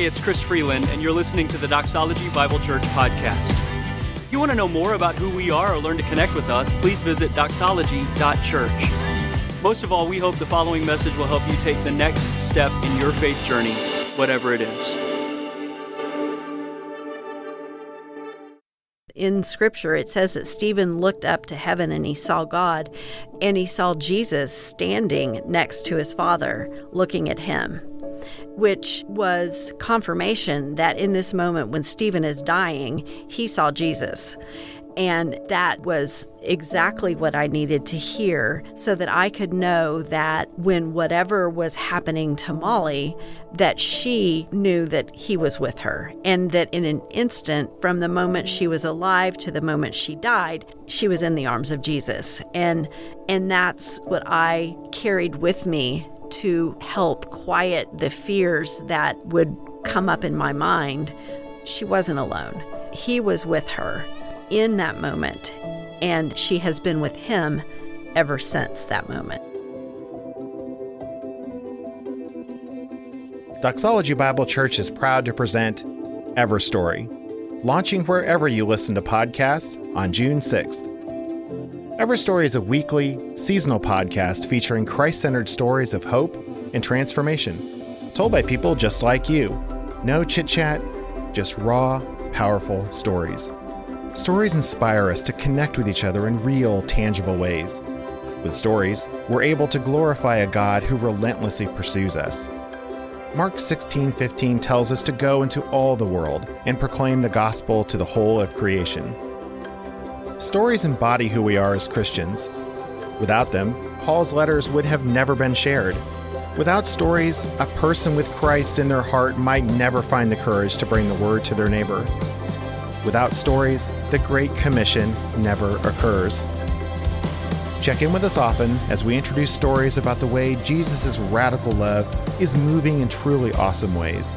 Hey, it's Chris Freeland, and you're listening to the Doxology Bible Church podcast. If you want to know more about who we are or learn to connect with us, please visit doxology.church. Most of all, we hope the following message will help you take the next step in your faith journey, whatever it is. In Scripture, it says that Stephen looked up to heaven and he saw God, and he saw Jesus standing next to his Father, looking at him, which was confirmation that in this moment when Stephen is dying, he saw Jesus. And that was exactly what I needed to hear so that I could know that when whatever was happening to Molly, that she knew that he was with her, and that in an instant, from the moment she was alive to the moment she died, she was in the arms of Jesus. And that's what I carried with me to help quiet the fears that would come up in my mind. She wasn't alone. He was with her in that moment, and she has been with him ever since that moment. Doxology Bible Church is proud to present EverStory, launching wherever you listen to podcasts on June 6th. EverStory is a weekly, seasonal podcast featuring Christ-centered stories of hope and transformation, told by people just like you. No chit-chat, just raw, powerful stories. Stories inspire us to connect with each other in real, tangible ways. With stories, we're able to glorify a God who relentlessly pursues us. Mark 16:15 tells us to go into all the world and proclaim the gospel to the whole of creation. Stories embody who we are as Christians. Without them, Paul's letters would have never been shared. Without stories, a person with Christ in their heart might never find the courage to bring the word to their neighbor. Without stories, the Great Commission never occurs. Check in with us often as we introduce stories about the way Jesus' radical love is moving in truly awesome ways.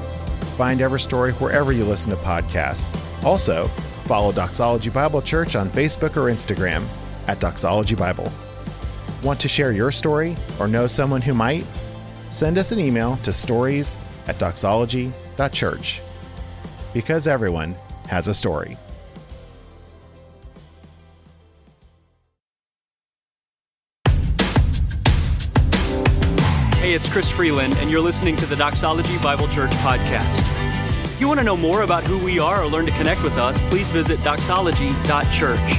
Find EverStory wherever you listen to podcasts. Also, follow Doxology Bible Church on Facebook or Instagram at Doxology Bible. Want to share your story or know someone who might? Send us an email to stories@doxology.church. Because everyone has a story. Hey, it's Chris Freeland, and you're listening to the Doxology Bible Church podcast. If you want to know more about who we are or learn to connect with us, please visit doxology.church.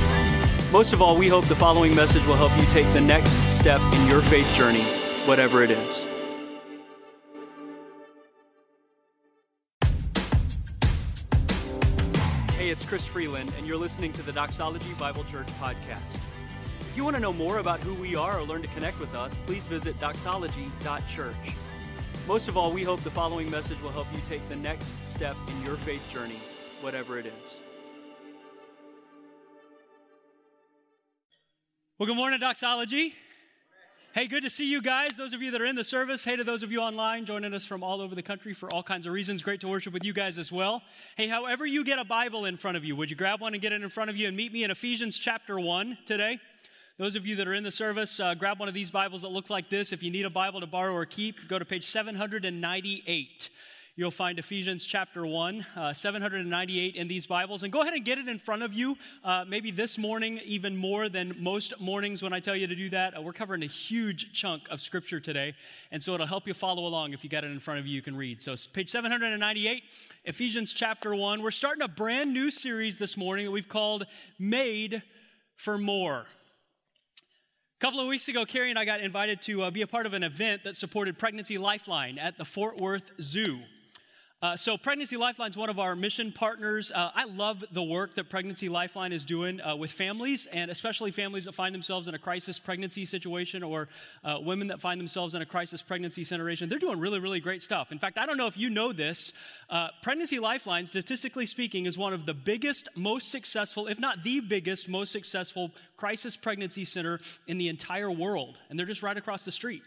Most of all, we hope the following message will help you take the next step in your faith journey, whatever it is. Hey, it's Chris Freeland, and you're listening to the Doxology Bible Church podcast. If you want to know more about who we are or learn to connect with us, please visit doxology.church. Most of all, we hope the following message will help you take the next step in your faith journey, whatever it is. Well, good morning, Doxology. Hey, good to see you guys, those of you that are in the service. Hey, to those of you online joining us from all over the country for all kinds of reasons. Great to worship with you guys as well. Hey, however you get a Bible in front of you, would you grab one and get it in front of you and meet me in Ephesians chapter 1 today? Those of you that are in the service, grab one of these Bibles that looks like this. If you need a Bible to borrow or keep, go to page 798. You'll find Ephesians chapter 1, 798 in these Bibles. And go ahead and get it in front of you, maybe this morning even more than most mornings when I tell you to do that. We're covering a huge chunk of Scripture today, and so it'll help you follow along. If you got it in front of you, you can read. So page 798, Ephesians chapter 1. We're starting a brand new series this morning that we've called Made for More. A couple of weeks ago, Carrie and I got invited to be a part of an event that supported Pregnancy Lifeline at the Fort Worth Zoo. So Pregnancy Lifeline is one of our mission partners. I love the work that Pregnancy Lifeline is doing with families, and especially families that find themselves in a crisis pregnancy situation, or women that find themselves in a crisis pregnancy situation. They're doing really, really great stuff. In fact, I don't know if you know this, Pregnancy Lifeline, statistically speaking, is one of the biggest, most successful, if not the biggest, most successful crisis pregnancy center in the entire world, and they're just right across the street.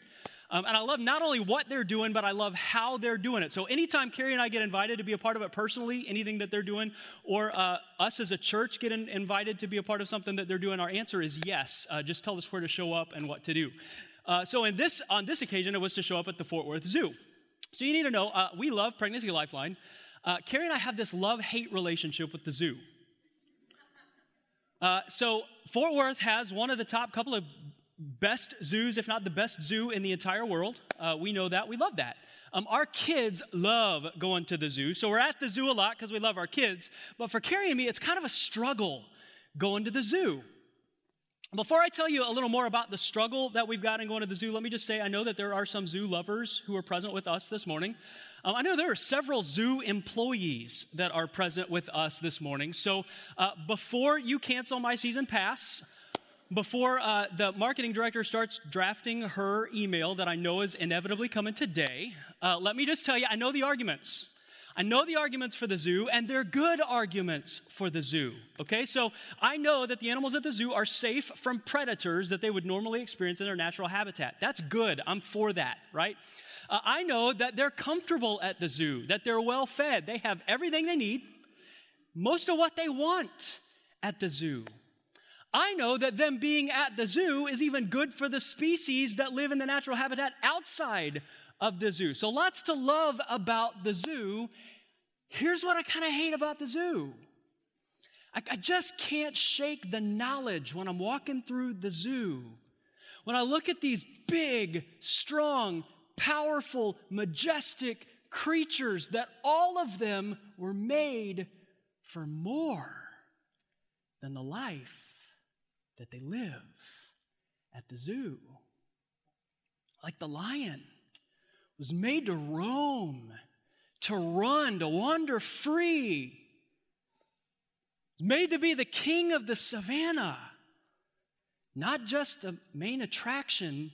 And I love not only what they're doing, but I love how they're doing it. So anytime Carrie and I get invited to be a part of it personally, anything that they're doing, or us as a church get invited to be a part of something that they're doing, our answer is yes. Just tell us where to show up and what to do. So on this occasion, it was to show up at the Fort Worth Zoo. So you need to know, we love Pregnancy Lifeline. Carrie and I have this love-hate relationship with the zoo. So Fort Worth has one of the top couple of best zoos, if not the best zoo in the entire world. We know that. We love that. Our kids love going to the zoo. So we're at the zoo a lot because we love our kids. But for Carrie and me, it's kind of a struggle going to the zoo. Before I tell you a little more about the struggle that we've got in going to the zoo, let me just say I know that there are some zoo lovers who are present with us this morning. I know there are several zoo employees that are present with us this morning. So before you cancel my season pass, before the marketing director starts drafting her email that I know is inevitably coming today, let me just tell you, I know the arguments. I know the arguments for the zoo, and they're good arguments for the zoo, okay? So I know that the animals at the zoo are safe from predators that they would normally experience in their natural habitat. That's good. I'm for that, right? I know that they're comfortable at the zoo, that they're well-fed. They have everything they need, most of what they want at the zoo. I know that them being at the zoo is even good for the species that live in the natural habitat outside of the zoo. So lots to love about the zoo. Here's what I kind of hate about the zoo. I just can't shake the knowledge when I'm walking through the zoo. When I look at these big, strong, powerful, majestic creatures that all of them were made for more than the life that they live at the zoo. Like the lion was made to roam, to run, to wander free. Made to be the king of the savannah. Not just the main attraction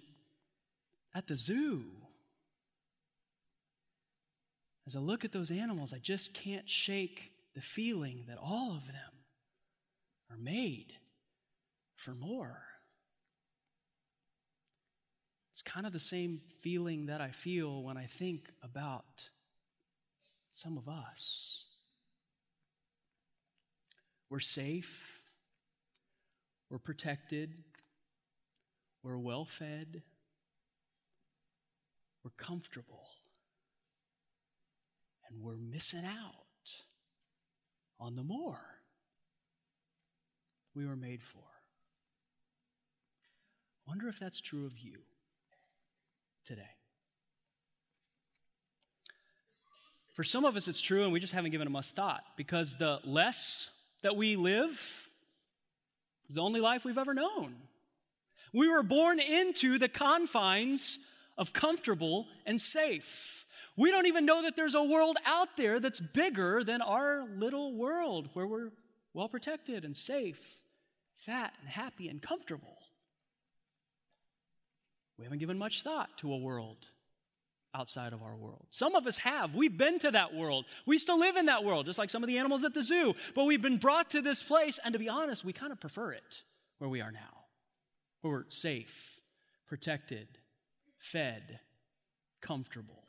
at the zoo. As I look at those animals, I just can't shake the feeling that all of them are made for more. It's kind of the same feeling that I feel when I think about some of us. We're safe. We're protected. We're well-fed. We're comfortable. And we're missing out on the more we were made for. I wonder if that's true of you today. For some of us, it's true, and we just haven't given it much thought because the less that we live is the only life we've ever known. We were born into the confines of comfortable and safe. We don't even know that there's a world out there that's bigger than our little world where we're well protected and safe, fat and happy and comfortable. We haven't given much thought to a world outside of our world. Some of us have. We've been to that world. We still live in that world, just like some of the animals at the zoo. But we've been brought to this place, and to be honest, we kind of prefer it where we are now, where we're safe, protected, fed, comfortable.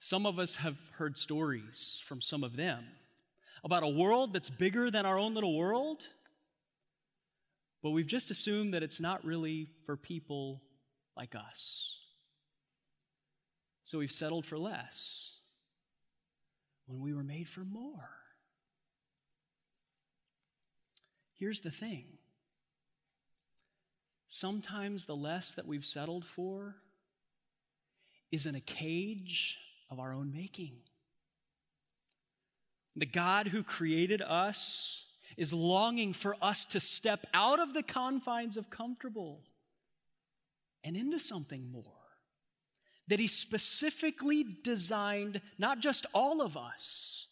Some of us have heard stories from some of them about a world that's bigger than our own little world. But we've just assumed that it's not really for people like us. So we've settled for less when we were made for more. Here's the thing. Sometimes the less that we've settled for is in a cage of our own making. The God who created us is longing for us to step out of the confines of comfortable and into something more that he specifically designed, not just all of us,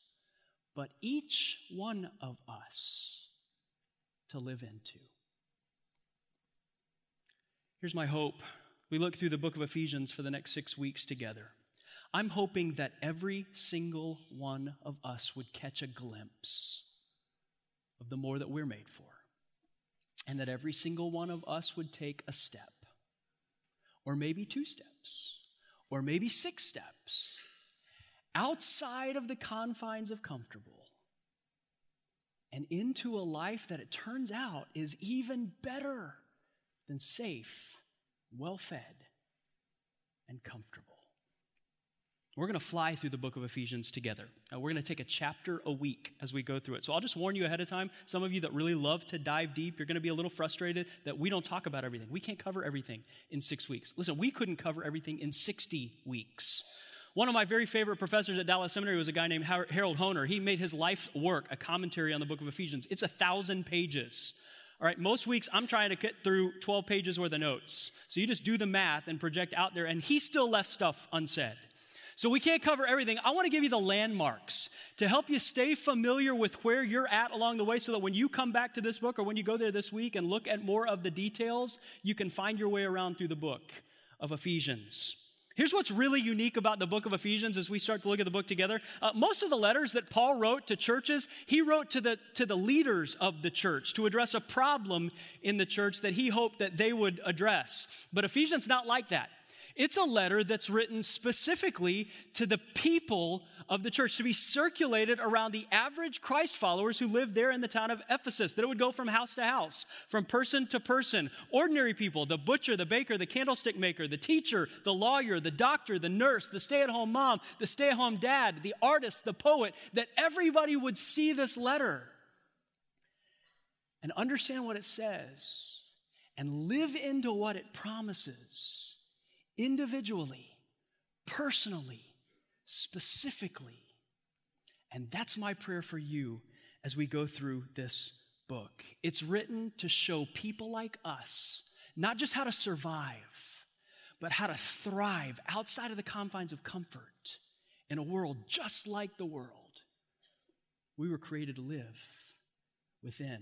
but each one of us to live into. Here's my hope. We look through the book of Ephesians for the next 6 weeks together. I'm hoping that every single one of us would catch a glimpse of the more that we're made for, and that every single one of us would take a step, or maybe 2 steps, or maybe 6 steps, outside of the confines of comfortable, and into a life that it turns out is even better than safe, well-fed, and and comfortable. We're going to fly through the book of Ephesians together. We're going to take a chapter a week as we go through it. So I'll just warn you ahead of time, some of you that really love to dive deep, you're going to be a little frustrated that we don't talk about everything. We can't cover everything in 6 weeks. Listen, we couldn't cover everything in 60 weeks. One of my very favorite professors at Dallas Seminary was a guy named Harold Hoehner. He made his life's work a commentary on the book of Ephesians. It's 1,000 pages. All right, most weeks I'm trying to get through 12 pages worth of notes. So you just do the math and project out there, and he still left stuff unsaid. So we can't cover everything. I want to give you the landmarks to help you stay familiar with where you're at along the way so that when you come back to this book or when you go there this week and look at more of the details, you can find your way around through the book of Ephesians. Here's what's really unique about the book of Ephesians as we start to look at the book together. Most of the letters that Paul wrote to churches, he wrote to the leaders of the church to address a problem in the church that he hoped that they would address. But Ephesians not like that. It's a letter that's written specifically to the people of the church, to be circulated around the average Christ followers who lived there in the town of Ephesus, that it would go from house to house, from person to person. Ordinary people, the butcher, the baker, the candlestick maker, the teacher, the lawyer, the doctor, the nurse, the stay-at-home mom, the stay-at-home dad, the artist, the poet, that everybody would see this letter and understand what it says and live into what it promises. Individually, personally, specifically. And that's my prayer for you as we go through this book. It's written to show people like us, not just how to survive, but how to thrive outside of the confines of comfort in a world just like the world we were created to live within.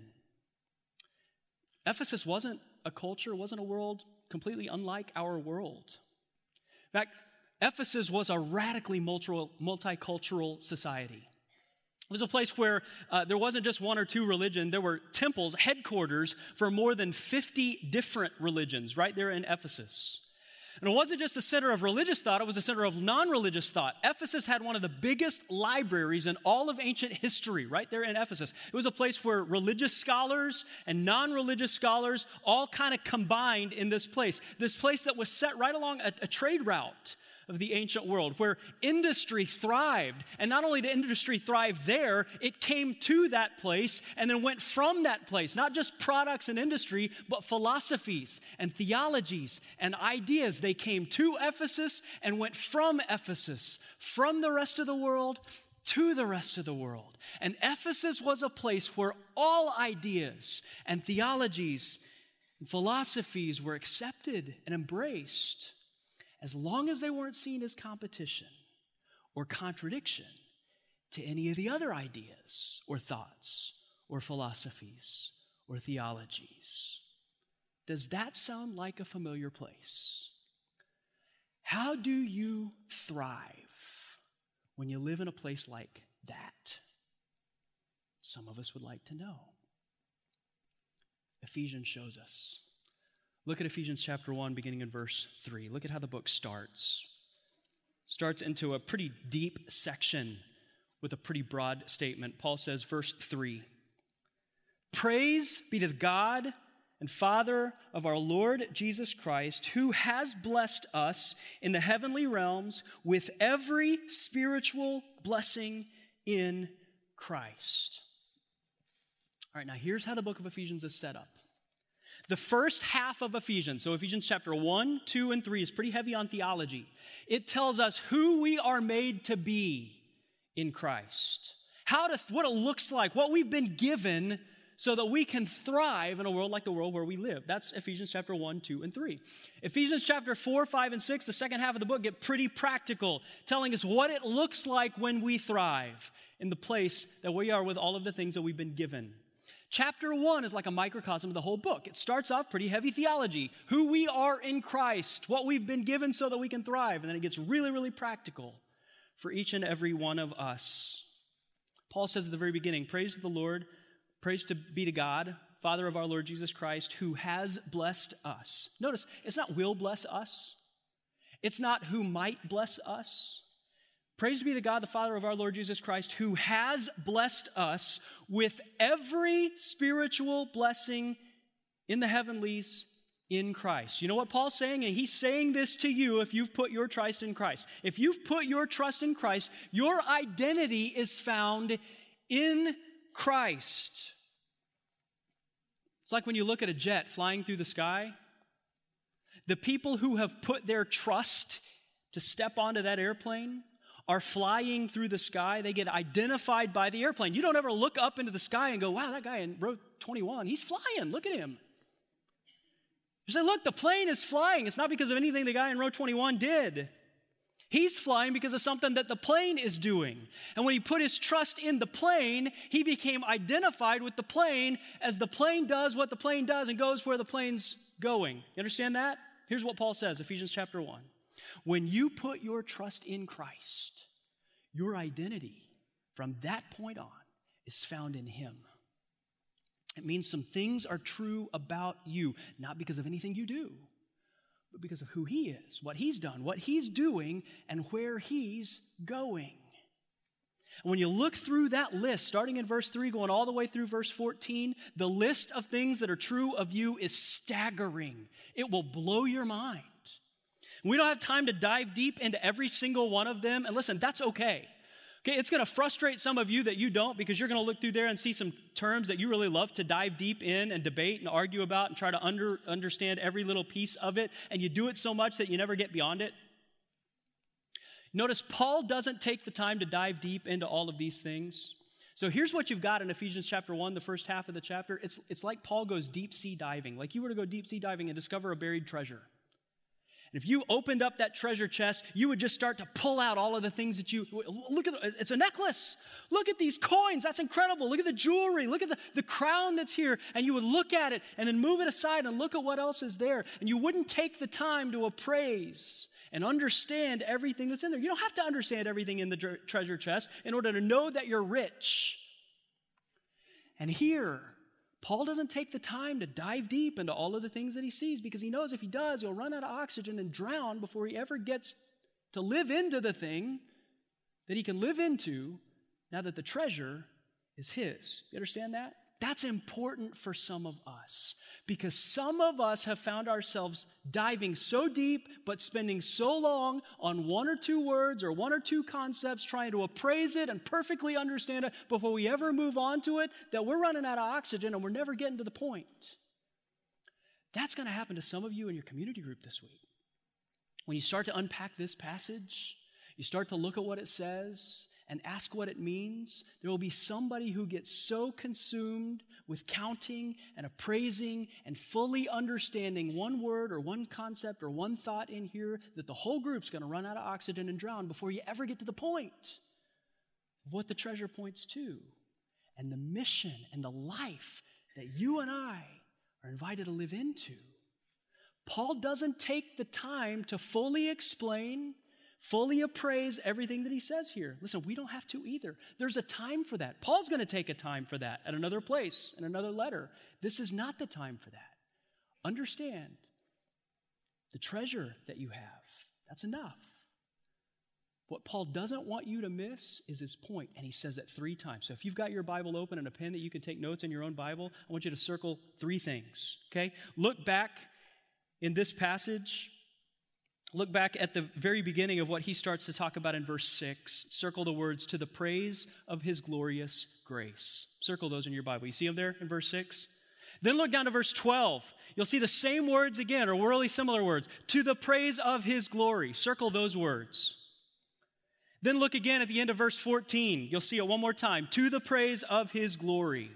Ephesus wasn't a culture, wasn't a world completely unlike our world. In fact, Ephesus was a radically multicultural society. It was a place where there wasn't just one or two religions. There were temples, headquarters for more than 50 different religions right there in Ephesus. And it wasn't just the center of religious thought, it was the center of non-religious thought. Ephesus had one of the biggest libraries in all of ancient history, right there in Ephesus. It was a place where religious scholars and non-religious scholars all kind of combined in this place that was set right along a trade route of the ancient world, where industry thrived. And not only did industry thrive there, it came to that place and then went from that place. Not just products and industry, but philosophies and theologies and ideas. They came to Ephesus and went from Ephesus, from the rest of the world to the rest of the world. And Ephesus was a place where all ideas and theologies and philosophies were accepted and embraced, as long as they weren't seen as competition or contradiction to any of the other ideas or thoughts or philosophies or theologies. Does that sound like a familiar place? How do you thrive when you live in a place like that? Some of us would like to know. Ephesians shows us. Look at Ephesians chapter 1, beginning in verse 3. Look at how the book starts. Starts into a pretty deep section with a pretty broad statement. Paul says, verse 3, "Praise be to God and Father of our Lord Jesus Christ, who has blessed us in the heavenly realms with every spiritual blessing in Christ." All right, now here's how the book of Ephesians is set up. The first half of Ephesians, so Ephesians chapter 1, 2, and 3 is pretty heavy on theology. It tells us who we are made to be in Christ, what it looks like, what we've been given so that we can thrive in a world like the world where we live. That's Ephesians chapter 1, 2, and 3. Ephesians chapter 4, 5, and 6, the second half of the book, get pretty practical, telling us what it looks like when we thrive in the place that we are with all of the things that we've been given. Chapter 1 is like a microcosm of the whole book. It starts off pretty heavy theology, who we are in Christ, what we've been given so that we can thrive. And then it gets really, really practical for each and every one of us. Paul says at the very beginning, "Praise the Lord, praise be to God, Father of our Lord Jesus Christ, who has blessed us." Notice, it's not will bless us. It's not who might bless us. "Praise be to God, the Father of our Lord Jesus Christ, who has blessed us with every spiritual blessing in the heavenlies in Christ. You know what Paul's saying? And he's saying this to you if you've put your trust in Christ. If you've put your trust in Christ, your identity is found in Christ. It's like when you look at a jet flying through the sky. The people who have put their trust to step onto that airplane are flying through the sky. They get identified by the airplane. You don't ever look up into the sky and go, wow, that guy in row 21, he's flying. Look at him. You say, look, the plane is flying. It's not because of anything the guy in row 21 did. He's flying because of something that the plane is doing. And when he put his trust in the plane, he became identified with the plane as the plane does what the plane does and goes where the plane's going. You understand that? Here's what Paul says, Ephesians chapter 1. When you put your trust in Christ, your identity from that point on is found in him. It means some things are true about you, not because of anything you do, but because of who he is, what he's done, what he's doing, and where he's going. And when you look through that list, starting in verse 3, going all the way through verse 14, the list of things that are true of you is staggering. It will blow your mind. We don't have time to dive deep into every single one of them. And listen, that's okay. Okay, it's going to frustrate some of you that you don't, because you're going to look through there and see some terms that you really love to dive deep in and debate and argue about and try to understand every little piece of it. And you do it so much that you never get beyond it. Notice Paul doesn't take the time to dive deep into all of these things. So here's what you've got in Ephesians chapter 1, the first half of the chapter. It's like Paul goes deep sea diving, like you were to go deep sea diving and discover a buried treasure. If you opened up that treasure chest, you would just start to pull out all of the things that you, look at, it's a necklace. Look at these coins, that's incredible. Look at the jewelry, look at the crown that's here. And you would look at it and then move it aside and look at what else is there. And you wouldn't take the time to appraise and understand everything that's in there. You don't have to understand everything in the treasure chest in order to know that you're rich. And here, Paul doesn't take the time to dive deep into all of the things that he sees, because he knows if he does, he'll run out of oxygen and drown before he ever gets to live into the thing that he can live into now that the treasure is his. You understand that? That's important for some of us, because some of us have found ourselves diving so deep but spending so long on one or two words or one or two concepts trying to appraise it and perfectly understand it before we ever move on to it that we're running out of oxygen and we're never getting to the point. That's going to happen to some of you in your community group this week. When you start to unpack this passage, you start to look at what it says and ask what it means, there will be somebody who gets so consumed with counting and appraising and fully understanding one word or one concept or one thought in here that the whole group's going to run out of oxygen and drown before you ever get to the point of what the treasure points to and the mission and the life that you and I are invited to live into. Paul doesn't take the time to fully explain, fully appraise everything that he says here. Listen, we don't have to either. There's a time for that. Paul's going to take a time for that at another place, in another letter. This is not the time for that. Understand the treasure that you have. That's enough. What Paul doesn't want you to miss is his point, and he says it 3 times. So if you've got your Bible open and a pen that you can take notes in your own Bible, I want you to circle 3 things, okay? Look back in this passage. Look back at the very beginning of what he starts to talk about in verse 6. Circle the words, to the praise of his glorious grace. Circle those in your Bible. You see them there in verse 6? Then look down to verse 12. You'll see the same words again, or really similar words. To the praise of his glory. Circle those words. Then look again at the end of verse 14. You'll see it one more time. To the praise of his glory.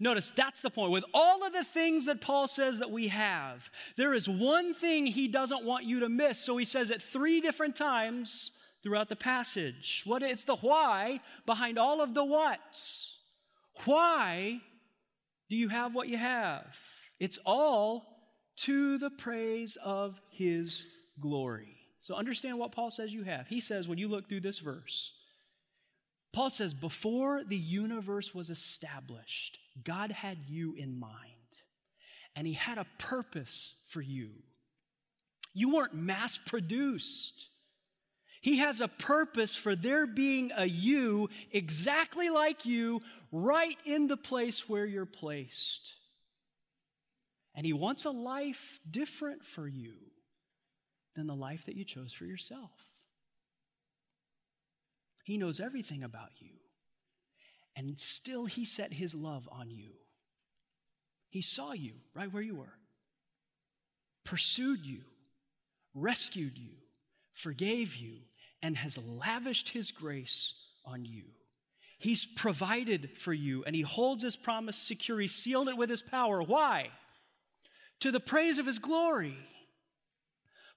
Notice, that's the point. With all of the things that Paul says that we have, there is one thing he doesn't want you to miss, so he says it 3 different times throughout the passage. It's the why behind all of the whats. Why do you have what you have? It's all to the praise of his glory. So understand what Paul says you have. He says, when you look through this verse, Paul says, before the universe was established, God had you in mind, and he had a purpose for you. You weren't mass-produced. He has a purpose for there being a you exactly like you right in the place where you're placed. And he wants a life different for you than the life that you chose for yourself. He knows everything about you. And still he set his love on you. He saw you right where you were, pursued you, rescued you, forgave you, and has lavished his grace on you. He's provided for you, and he holds his promise secure. He sealed it with his power. Why? To the praise of his glory.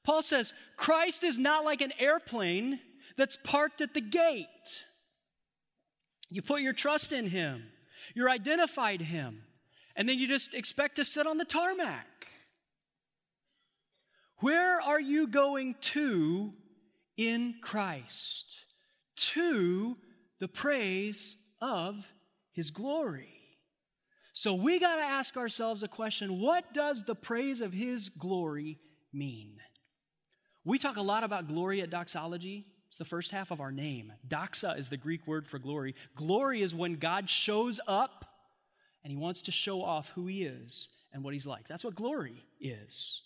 Paul says, Christ is not like an airplane that's parked at the gate. You put your trust in him. You're identified him. And then you just expect to sit on the tarmac. Where are you going to in Christ? To the praise of his glory. So we got to ask ourselves a question. What does the praise of his glory mean? We talk a lot about glory at Doxology. It's the first half of our name. Doxa is the Greek word for glory. Glory is when God shows up and he wants to show off who he is and what he's like. That's what glory is.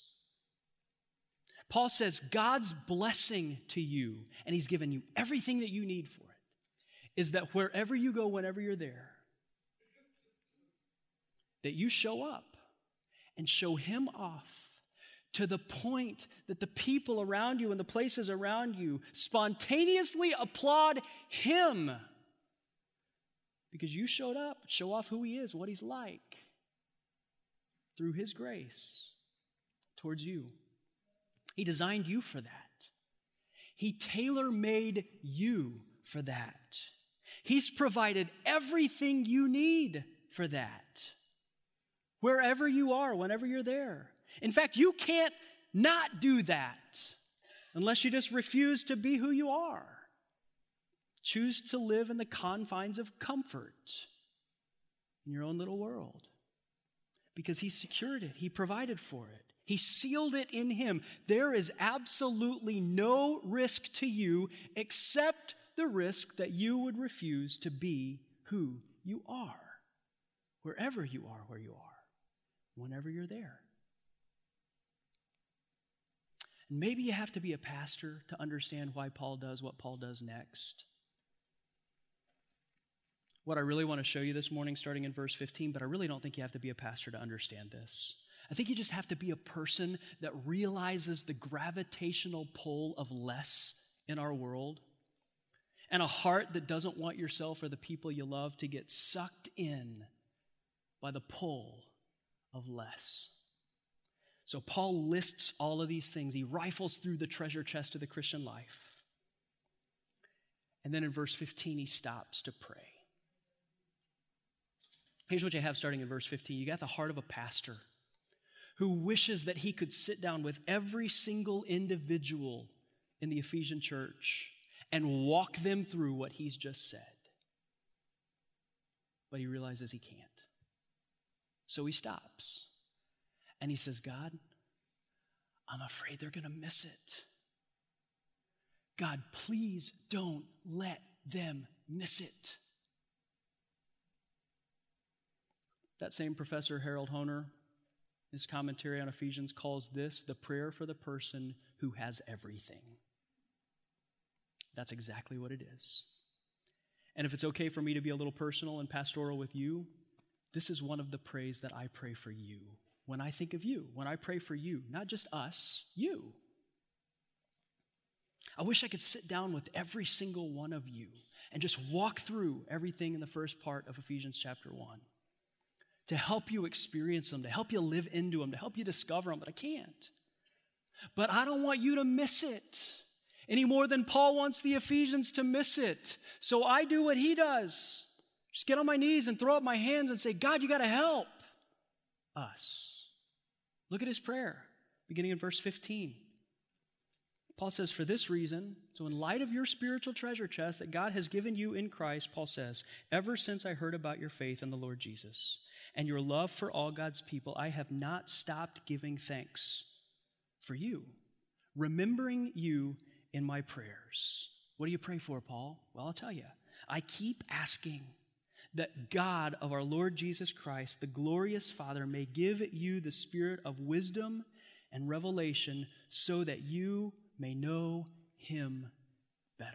Paul says God's blessing to you, and he's given you everything that you need for it, is that wherever you go, whenever you're there, that you show up and show him off to the point that the people around you and the places around you spontaneously applaud him because you showed up, show off who he is, what he's like through his grace towards you. He designed you for that. He tailor-made you for that. He's provided everything you need for that. Wherever you are, whenever you're there. In fact, you can't not do that unless you just refuse to be who you are. Choose to live in the confines of comfort in your own little world because he secured it. He provided for it. He sealed it in him. There is absolutely no risk to you except the risk that you would refuse to be who you are, wherever you are, where you are, whenever you're there. And maybe you have to be a pastor to understand why Paul does what Paul does next. What I really want to show you this morning, starting in verse 15, but I really don't think you have to be a pastor to understand this. I think you just have to be a person that realizes the gravitational pull of less in our world and a heart that doesn't want yourself or the people you love to get sucked in by the pull of less. So Paul lists all of these things. He rifles through the treasure chest of the Christian life. And then in verse 15, he stops to pray. Here's what you have starting in verse 15. You got the heart of a pastor who wishes that he could sit down with every single individual in the Ephesian church and walk them through what he's just said. But he realizes he can't. So he stops and he says, God, I'm afraid they're going to miss it. God, please don't let them miss it. That same professor, Harold Hoehner, his commentary on Ephesians calls this the prayer for the person who has everything. That's exactly what it is. And if it's okay for me to be a little personal and pastoral with you, this is one of the prays that I pray for you. When I think of you, when I pray for you, not just us, you. I wish I could sit down with every single one of you and just walk through everything in the first part of Ephesians chapter 1. To help you experience them, to help you live into them, to help you discover them, but I can't. But I don't want you to miss it any more than Paul wants the Ephesians to miss it. So I do what he does. Just get on my knees and throw up my hands and say, God, you got to help us. Look at his prayer, beginning in verse 15. Paul says, for this reason, so in light of your spiritual treasure chest that God has given you in Christ, Paul says, ever since I heard about your faith in the Lord Jesus and your love for all God's people, I have not stopped giving thanks for you, remembering you in my prayers. What do you pray for, Paul? Well, I'll tell you. I keep asking that God of our Lord Jesus Christ, the glorious Father, may give you the spirit of wisdom and revelation so that you may know him better.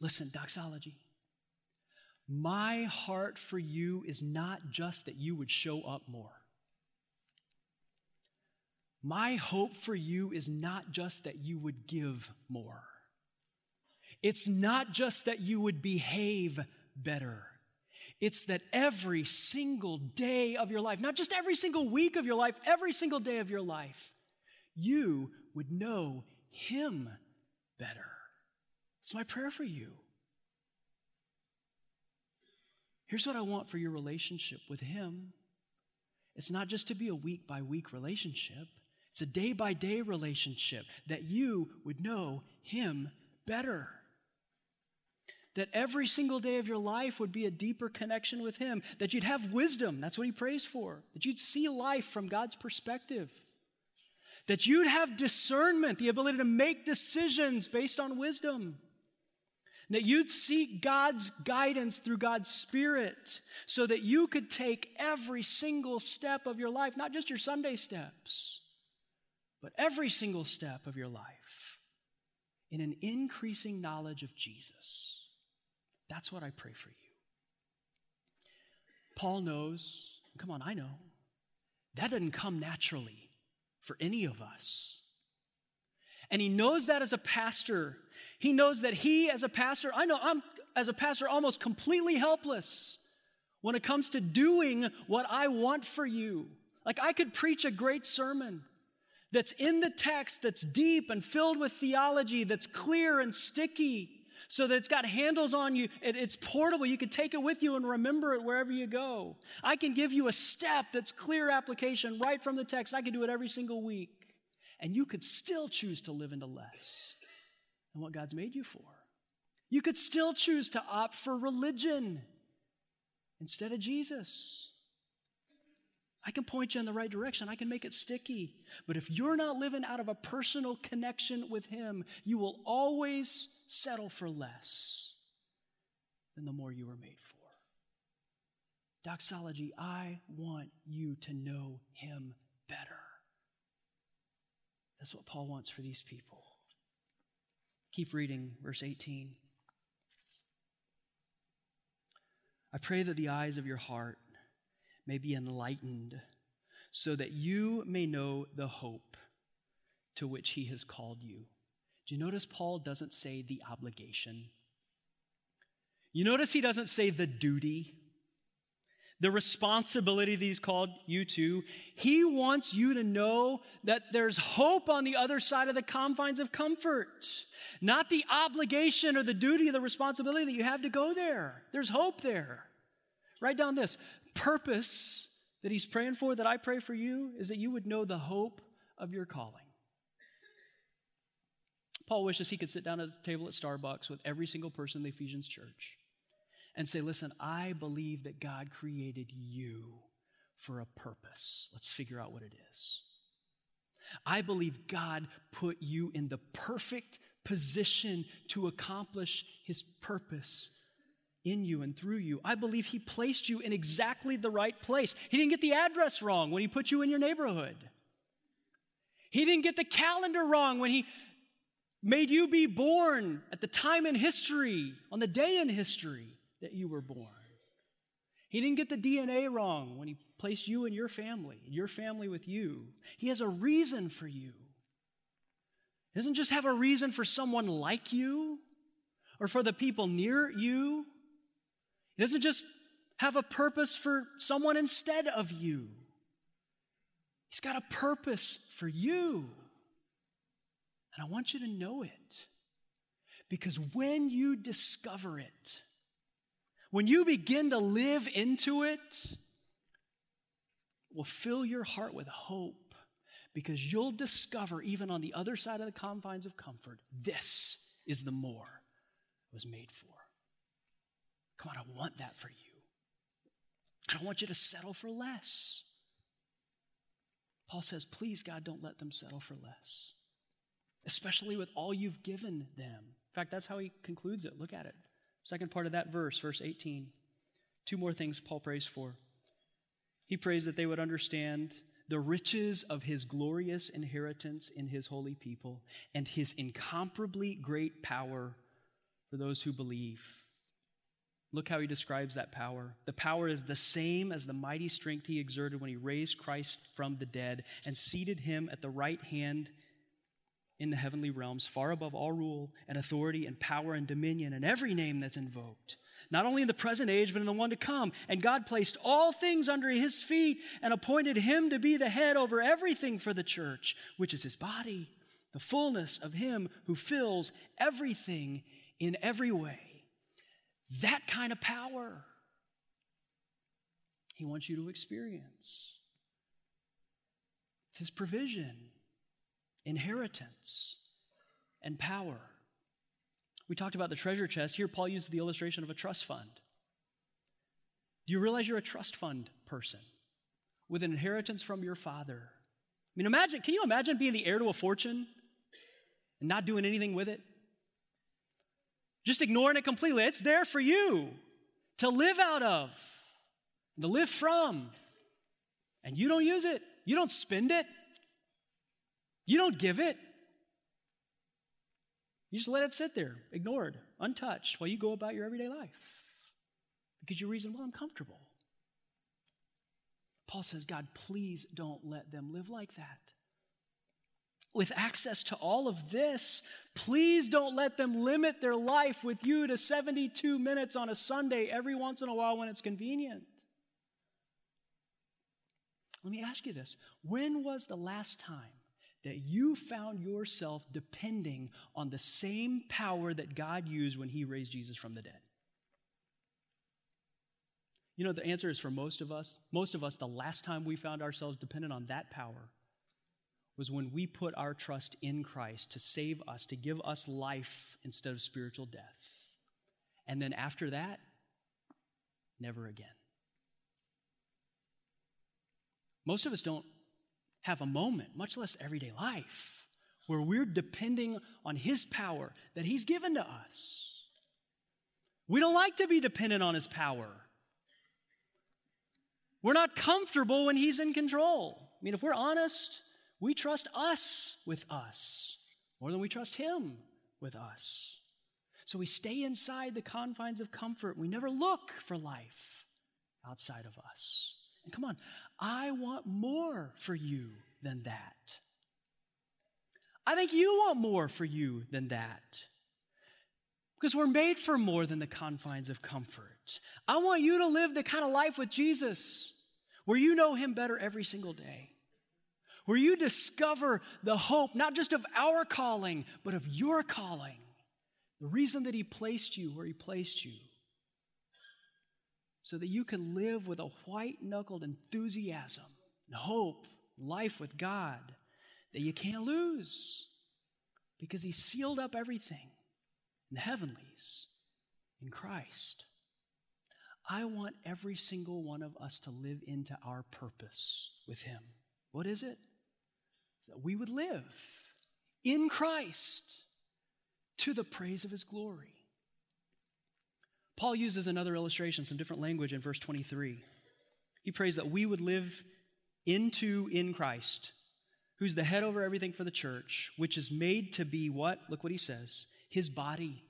Listen, doxology. My heart for you is not just that you would show up more. My hope for you is not just that you would give more. It's not just that you would behave better. It's that every single day of your life, not just every single week of your life, every single day of your life, you would know him better. It's my prayer for you. Here's what I want for your relationship with him. It's not just to be a week-by-week relationship. It's a day-by-day relationship that you would know him better. That every single day of your life would be a deeper connection with him. That you'd have wisdom. That's what he prays for. That you'd see life from God's perspective. That you'd have discernment, the ability to make decisions based on wisdom. That you'd seek God's guidance through God's Spirit so that you could take every single step of your life, not just your Sunday steps, but every single step of your life in an increasing knowledge of Jesus. That's what I pray for you. Paul knows, come on, I know, that doesn't come naturally for any of us. And he knows that as a pastor. He knows that he, as a pastor, I know I'm, as a pastor, almost completely helpless when it comes to doing what I want for you. Like, I could preach a great sermon that's in the text, that's deep and filled with theology, that's clear and sticky, so that it's got handles on you, it's portable, you can take it with you and remember it wherever you go. I can give you a step that's clear application right from the text. I can do it every single week. And you could still choose to live into less than what God's made you for. You could still choose to opt for religion instead of Jesus. I can point you in the right direction. I can make it sticky. But if you're not living out of a personal connection with him, you will always settle for less than the more you were made for. Doxology, I want you to know him better. That's what Paul wants for these people. Keep reading, verse 18. I pray that the eyes of your heart may be enlightened so that you may know the hope to which he has called you. Do you notice Paul doesn't say the obligation? You notice he doesn't say the duty, the responsibility that he's called you to. He wants you to know that there's hope on the other side of the confines of comfort. Not the obligation or the duty or the responsibility that you have to go there. There's hope there. Write down this. Purpose that he's praying for, that I pray for you, is that you would know the hope of your calling. Paul wishes he could sit down at a table at Starbucks with every single person in the Ephesians church and say, listen, I believe that God created you for a purpose. Let's figure out what it is. I believe God put you in the perfect position to accomplish his purpose in you and through you. I believe he placed you in exactly the right place. He didn't get the address wrong when he put you in your neighborhood. He didn't get the calendar wrong when he made you be born at the time in history, on the day in history that you were born. He didn't get the DNA wrong when he placed you in your family with you. He has a reason for you. He doesn't just have a reason for someone like you or for the people near you. He doesn't just have a purpose for someone instead of you. He's got a purpose for you. And I want you to know it. Because when you discover it, when you begin to live into it, it will fill your heart with hope, because you'll discover, even on the other side of the confines of comfort, this is the more it was made for. Come on, I want that for you. I don't want you to settle for less. Paul says, please, God, don't let them settle for less, especially with all you've given them. In fact, that's how he concludes it. Look at it. Second part of that verse, verse 18. Two more things Paul prays for. He prays that they would understand the riches of his glorious inheritance in his holy people and his incomparably great power for those who believe. Look how he describes that power. The power is the same as the mighty strength he exerted when he raised Christ from the dead and seated him at the right hand in the heavenly realms, far above all rule and authority and power and dominion and every name that's invoked, not only in the present age, but in the one to come. And God placed all things under his feet and appointed him to be the head over everything for the church, which is his body, the fullness of him who fills everything in every way. That kind of power he wants you to experience. It's his provision, inheritance, and power. We talked about the treasure chest. Here, Paul used the illustration of a trust fund. Do you realize you're a trust fund person with an inheritance from your father? I mean, imagine, can you imagine being the heir to a fortune and not doing anything with it? Just ignoring it completely. It's there for you to live out of, to live from, and you don't use it. You don't spend it. You don't give it. You just let it sit there, ignored, untouched, while you go about your everyday life. Because you reason, well, I'm comfortable. Paul says, God, please don't let them live like that. With access to all of this, please don't let them limit their life with you to 72 minutes on a Sunday every once in a while when it's convenient. Let me ask you this. When was the last time that you found yourself depending on the same power that God used when he raised Jesus from the dead? You know, the answer is for most of us, the last time we found ourselves dependent on that power was when we put our trust in Christ to save us, to give us life instead of spiritual death. And then after that, never again. Most of us don't have a moment, much less everyday life, where we're depending on his power that he's given to us. We don't like to be dependent on his power. We're not comfortable when he's in control. I mean, if we're honest, we trust us with us more than we trust him with us. So we stay inside the confines of comfort. We never look for life outside of us. And come on, I want more for you than that. I think you want more for you than that. Because we're made for more than the confines of comfort. I want you to live the kind of life with Jesus where you know him better every single day, where you discover the hope, not just of our calling, but of your calling. The reason that he placed you where he placed you, so that you can live with a white-knuckled enthusiasm and hope, life with God that you can't lose, because he sealed up everything in the heavenlies in Christ. I want every single one of us to live into our purpose with him. What is it? That we would live in Christ to the praise of his glory. Paul uses another illustration, some different language in verse 23. He prays that we would live in Christ, who's the head over everything for the church, which is made to be what? Look what he says. His body.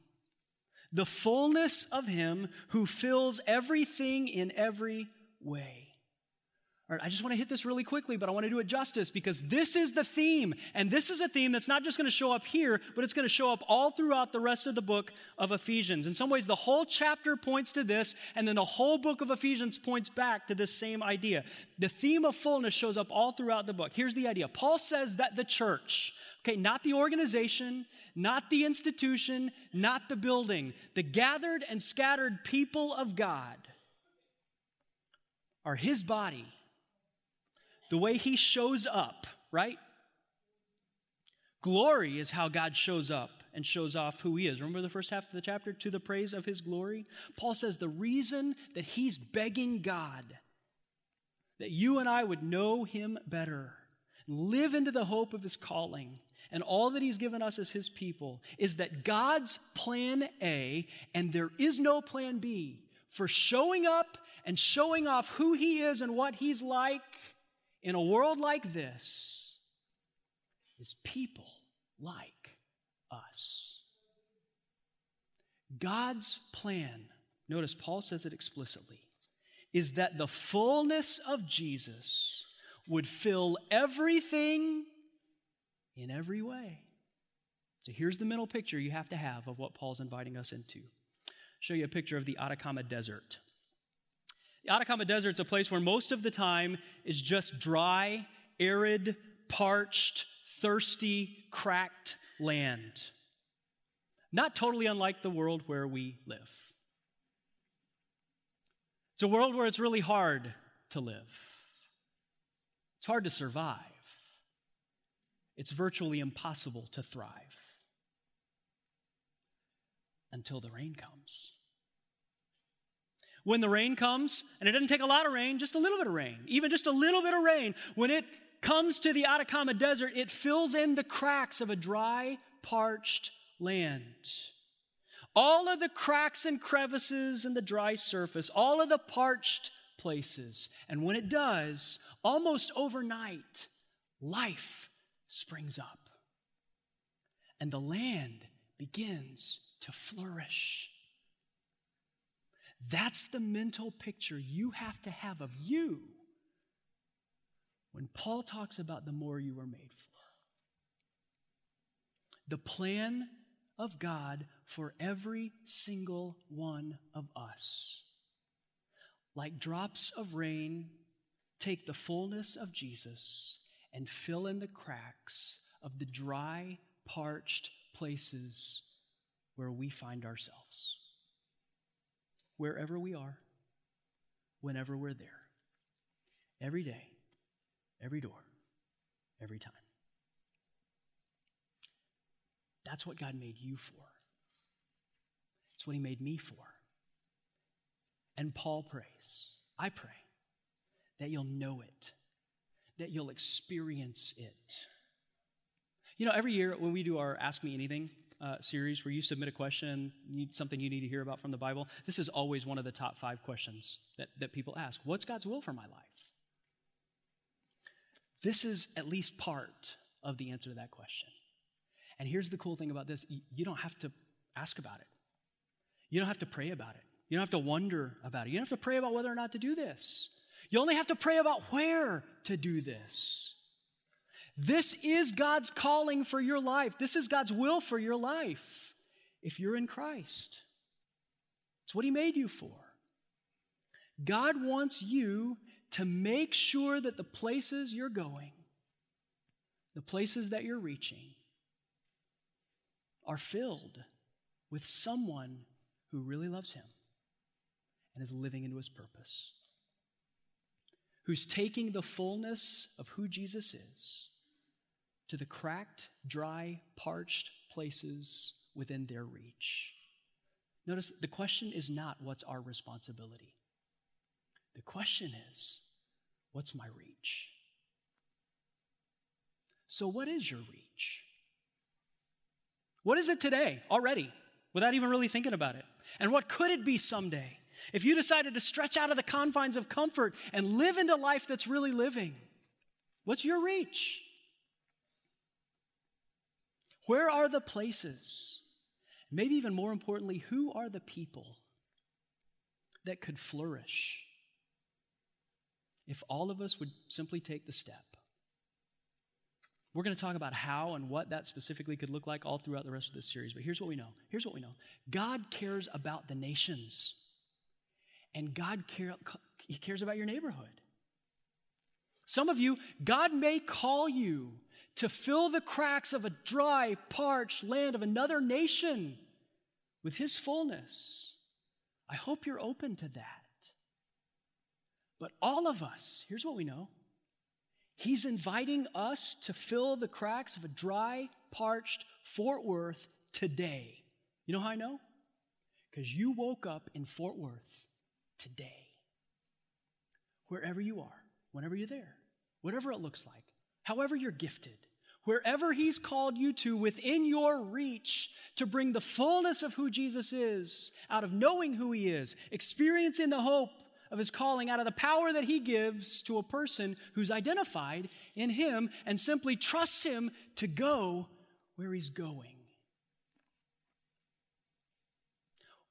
The fullness of him who fills everything in every way. All right, I just want to hit this really quickly, but I want to do it justice because this is the theme. And this is a theme that's not just going to show up here, but it's going to show up all throughout the rest of the book of Ephesians. In some ways, the whole chapter points to this, and then the whole book of Ephesians points back to this same idea. The theme of fullness shows up all throughout the book. Here's the idea. Paul says that the church, okay, not the organization, not the institution, not the building, the gathered and scattered people of God are his body. The way he shows up, right? Glory is how God shows up and shows off who he is. Remember the first half of the chapter, to the praise of his glory? Paul says the reason that he's begging God that you and I would know him better, live into the hope of his calling and all that he's given us as his people is that God's plan A, and there is no plan B, for showing up and showing off who he is and what he's like in a world like this is people like us. God's plan, notice Paul says it explicitly, is that the fullness of Jesus would fill everything in every way. So here's the mental picture you have to have of what Paul's inviting us into. I'll show you a picture of the Atacama Desert. The Atacama Desert is a place where most of the time is just dry, arid, parched, thirsty, cracked land. Not totally unlike the world where we live. It's a world where it's really hard to live. It's hard to survive. It's virtually impossible to thrive until the rain comes. When the rain comes, and it doesn't take a lot of rain, just a little bit of rain, even just a little bit of rain, when it comes to the Atacama Desert, it fills in the cracks of a dry, parched land. All of the cracks and crevices and the dry surface, all of the parched places. And when it does, almost overnight, life springs up. And the land begins to flourish. That's the mental picture you have to have of you when Paul talks about the more you were made for. The plan of God for every single one of us. Like drops of rain, take the fullness of Jesus and fill in the cracks of the dry, parched places where we find ourselves. Wherever we are, whenever we're there. Every day, every door, every time. That's what God made you for. It's what he made me for. And Paul prays, I pray, that you'll know it, that you'll experience it. You know, every year when we do our Ask Me Anything series where you submit a question, something you need to hear about from the Bible, this is always one of the top 5 questions that people ask. What's God's will for my life? This is at least part of the answer to that question. And here's the cool thing about this. You don't have to ask about it. You don't have to pray about it. You don't have to wonder about it. You don't have to pray about whether or not to do this. You only have to pray about where to do this. This is God's calling for your life. This is God's will for your life if you're in Christ. It's what he made you for. God wants you to make sure that the places you're going, the places that you're reaching, are filled with someone who really loves him and is living into his purpose, who's taking the fullness of who Jesus is to the cracked, dry, parched places within their reach. Notice the question is not what's our responsibility. The question is, what's my reach? So what is your reach? What is it today, already, without even really thinking about it? And what could it be someday if you decided to stretch out of the confines of comfort and live into life that's really living? What's your reach? Where are the places? Maybe even more importantly, who are the people that could flourish if all of us would simply take the step? We're going to talk about how and what that specifically could look like all throughout the rest of this series. But here's what we know. Here's what we know. God cares about the nations. And He cares about your neighborhood. Some of you, God may call you to fill the cracks of a dry, parched land of another nation with his fullness. I hope you're open to that. But all of us, here's what we know. He's inviting us to fill the cracks of a dry, parched Fort Worth today. You know how I know? Because you woke up in Fort Worth today. Wherever you are, whenever you're there, whatever it looks like, however you're gifted, wherever he's called you to, within your reach, to bring the fullness of who Jesus is, out of knowing who he is, experiencing the hope of his calling, out of the power that he gives to a person who's identified in him, and simply trusts him to go where he's going.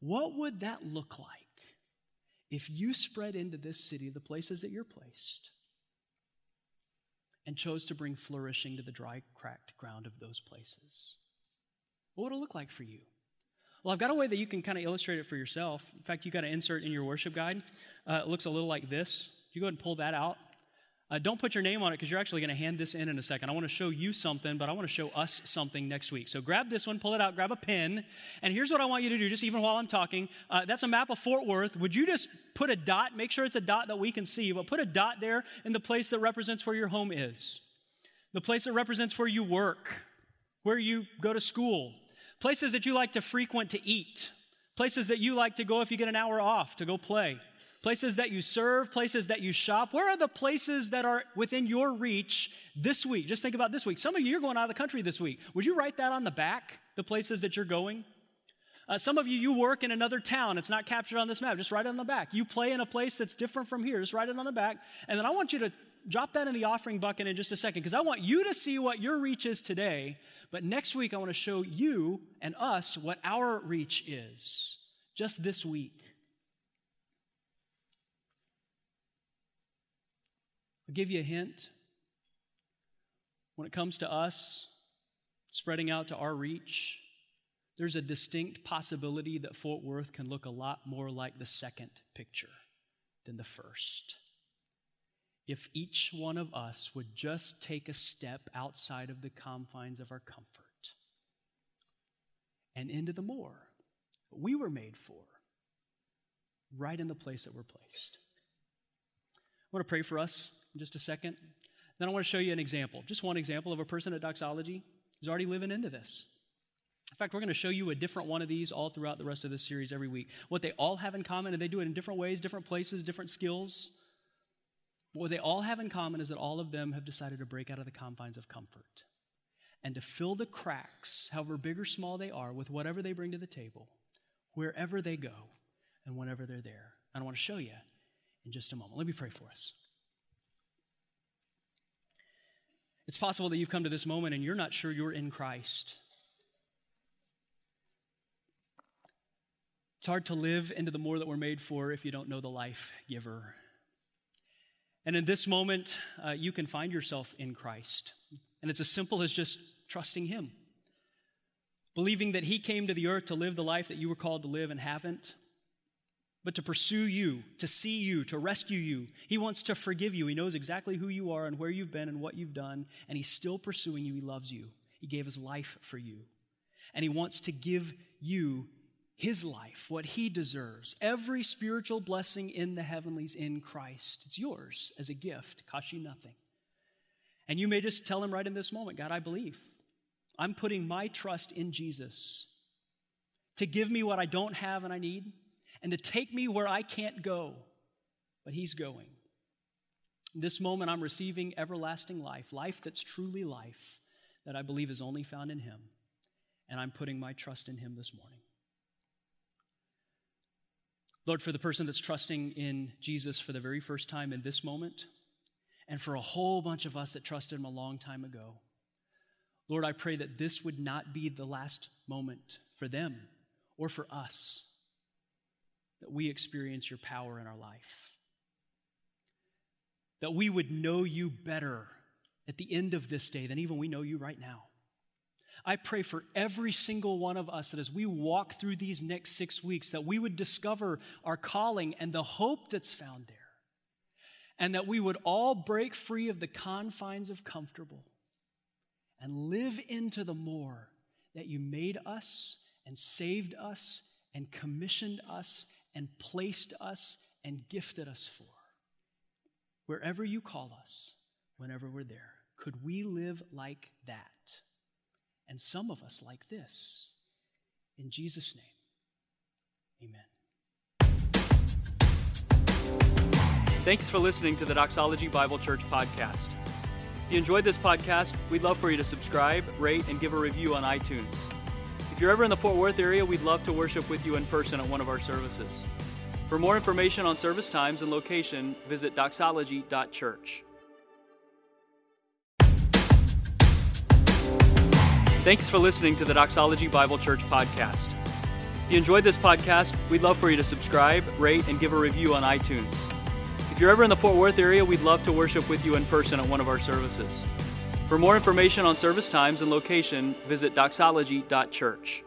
What would that look like if you spread into this city the places that you're placed and chose to bring flourishing to the dry, cracked ground of those places? What would it look like for you? Well, I've got a way that you can kind of illustrate it for yourself. In fact, you've got to insert in your worship guide. It looks a little like this. You go ahead and pull that out. Don't put your name on it because you're actually going to hand this in a second. I want to show you something, but I want to show us something next week. So grab this one, pull it out, grab a pen, and here's what I want you to do, just even while I'm talking. That's a map of Fort Worth. Would you just put a dot? Make sure it's a dot that we can see, but put a dot there in the place that represents where your home is, the place that represents where you work, where you go to school, places that you like to frequent to eat, places that you like to go if you get an hour off to go play, places that you serve, places that you shop. Where are the places that are within your reach this week? Just think about this week. Some of you are going out of the country this week. Would you write that on the back, the places that you're going? Some of you, you work in another town. It's not captured on this map. Just write it on the back. You play in a place that's different from here. Just write it on the back. And then I want you to drop that in the offering bucket in just a second because I want you to see what your reach is today. But next week, I want to show you and us what our reach is just this week. I'll give you a hint. When it comes to us spreading out to our reach, there's a distinct possibility that Fort Worth can look a lot more like the second picture than the first. If each one of us would just take a step outside of the confines of our comfort and into the more that we were made for, right in the place that we're placed. I want to pray for us. Just a second. Then I want to show you an example, just one example of a person at Doxology who's already living into this. In fact, we're going to show you a different one of these all throughout the rest of this series every week. What they all have in common, and they do it in different ways, different places, different skills. What they all have in common is that all of them have decided to break out of the confines of comfort and to fill the cracks, however big or small they are, with whatever they bring to the table, wherever they go, and whenever they're there. And I want to show you in just a moment. Let me pray for us. It's possible that you've come to this moment and you're not sure you're in Christ. It's hard to live into the more that we're made for if you don't know the life giver. And in this moment, you can find yourself in Christ. And it's as simple as just trusting him, believing that he came to the earth to live the life that you were called to live and haven't, but to pursue you, to see you, to rescue you. He wants to forgive you. He knows exactly who you are and where you've been and what you've done, and he's still pursuing you. He loves you. He gave his life for you, and he wants to give you his life, what he deserves. Every spiritual blessing in the heavenlies in Christ. It's yours as a gift. It costs you nothing. And you may just tell him right in this moment, God, I believe. I'm putting my trust in Jesus to give me what I don't have and I need, and to take me where I can't go, but he's going. In this moment, I'm receiving everlasting life, life that's truly life, that I believe is only found in him, and I'm putting my trust in him this morning. Lord, for the person that's trusting in Jesus for the very first time in this moment, and for a whole bunch of us that trusted him a long time ago, Lord, I pray that this would not be the last moment for them or for us, that we experience your power in our life, that we would know you better at the end of this day than even we know you right now. I pray for every single one of us that as we walk through these next 6 weeks, that we would discover our calling and the hope that's found there, and that we would all break free of the confines of comfortable and live into the more that you made us and saved us and commissioned us and placed us and gifted us for. Wherever you call us, whenever we're there, could we live like that? And some of us like this. In Jesus' name, amen. Thanks for listening to the Doxology Bible Church podcast. If you enjoyed this podcast, we'd love for you to subscribe, rate, and give a review on iTunes. If you're ever in the Fort Worth area, we'd love to worship with you in person at one of our services. For more information on service times and location, visit doxology.church. Thanks for listening to the Doxology Bible Church podcast. If you enjoyed this podcast, we'd love for you to subscribe, rate, and give a review on iTunes. If you're ever in the Fort Worth area, we'd love to worship with you in person at one of our services. For more information on service times and location, visit doxology.church.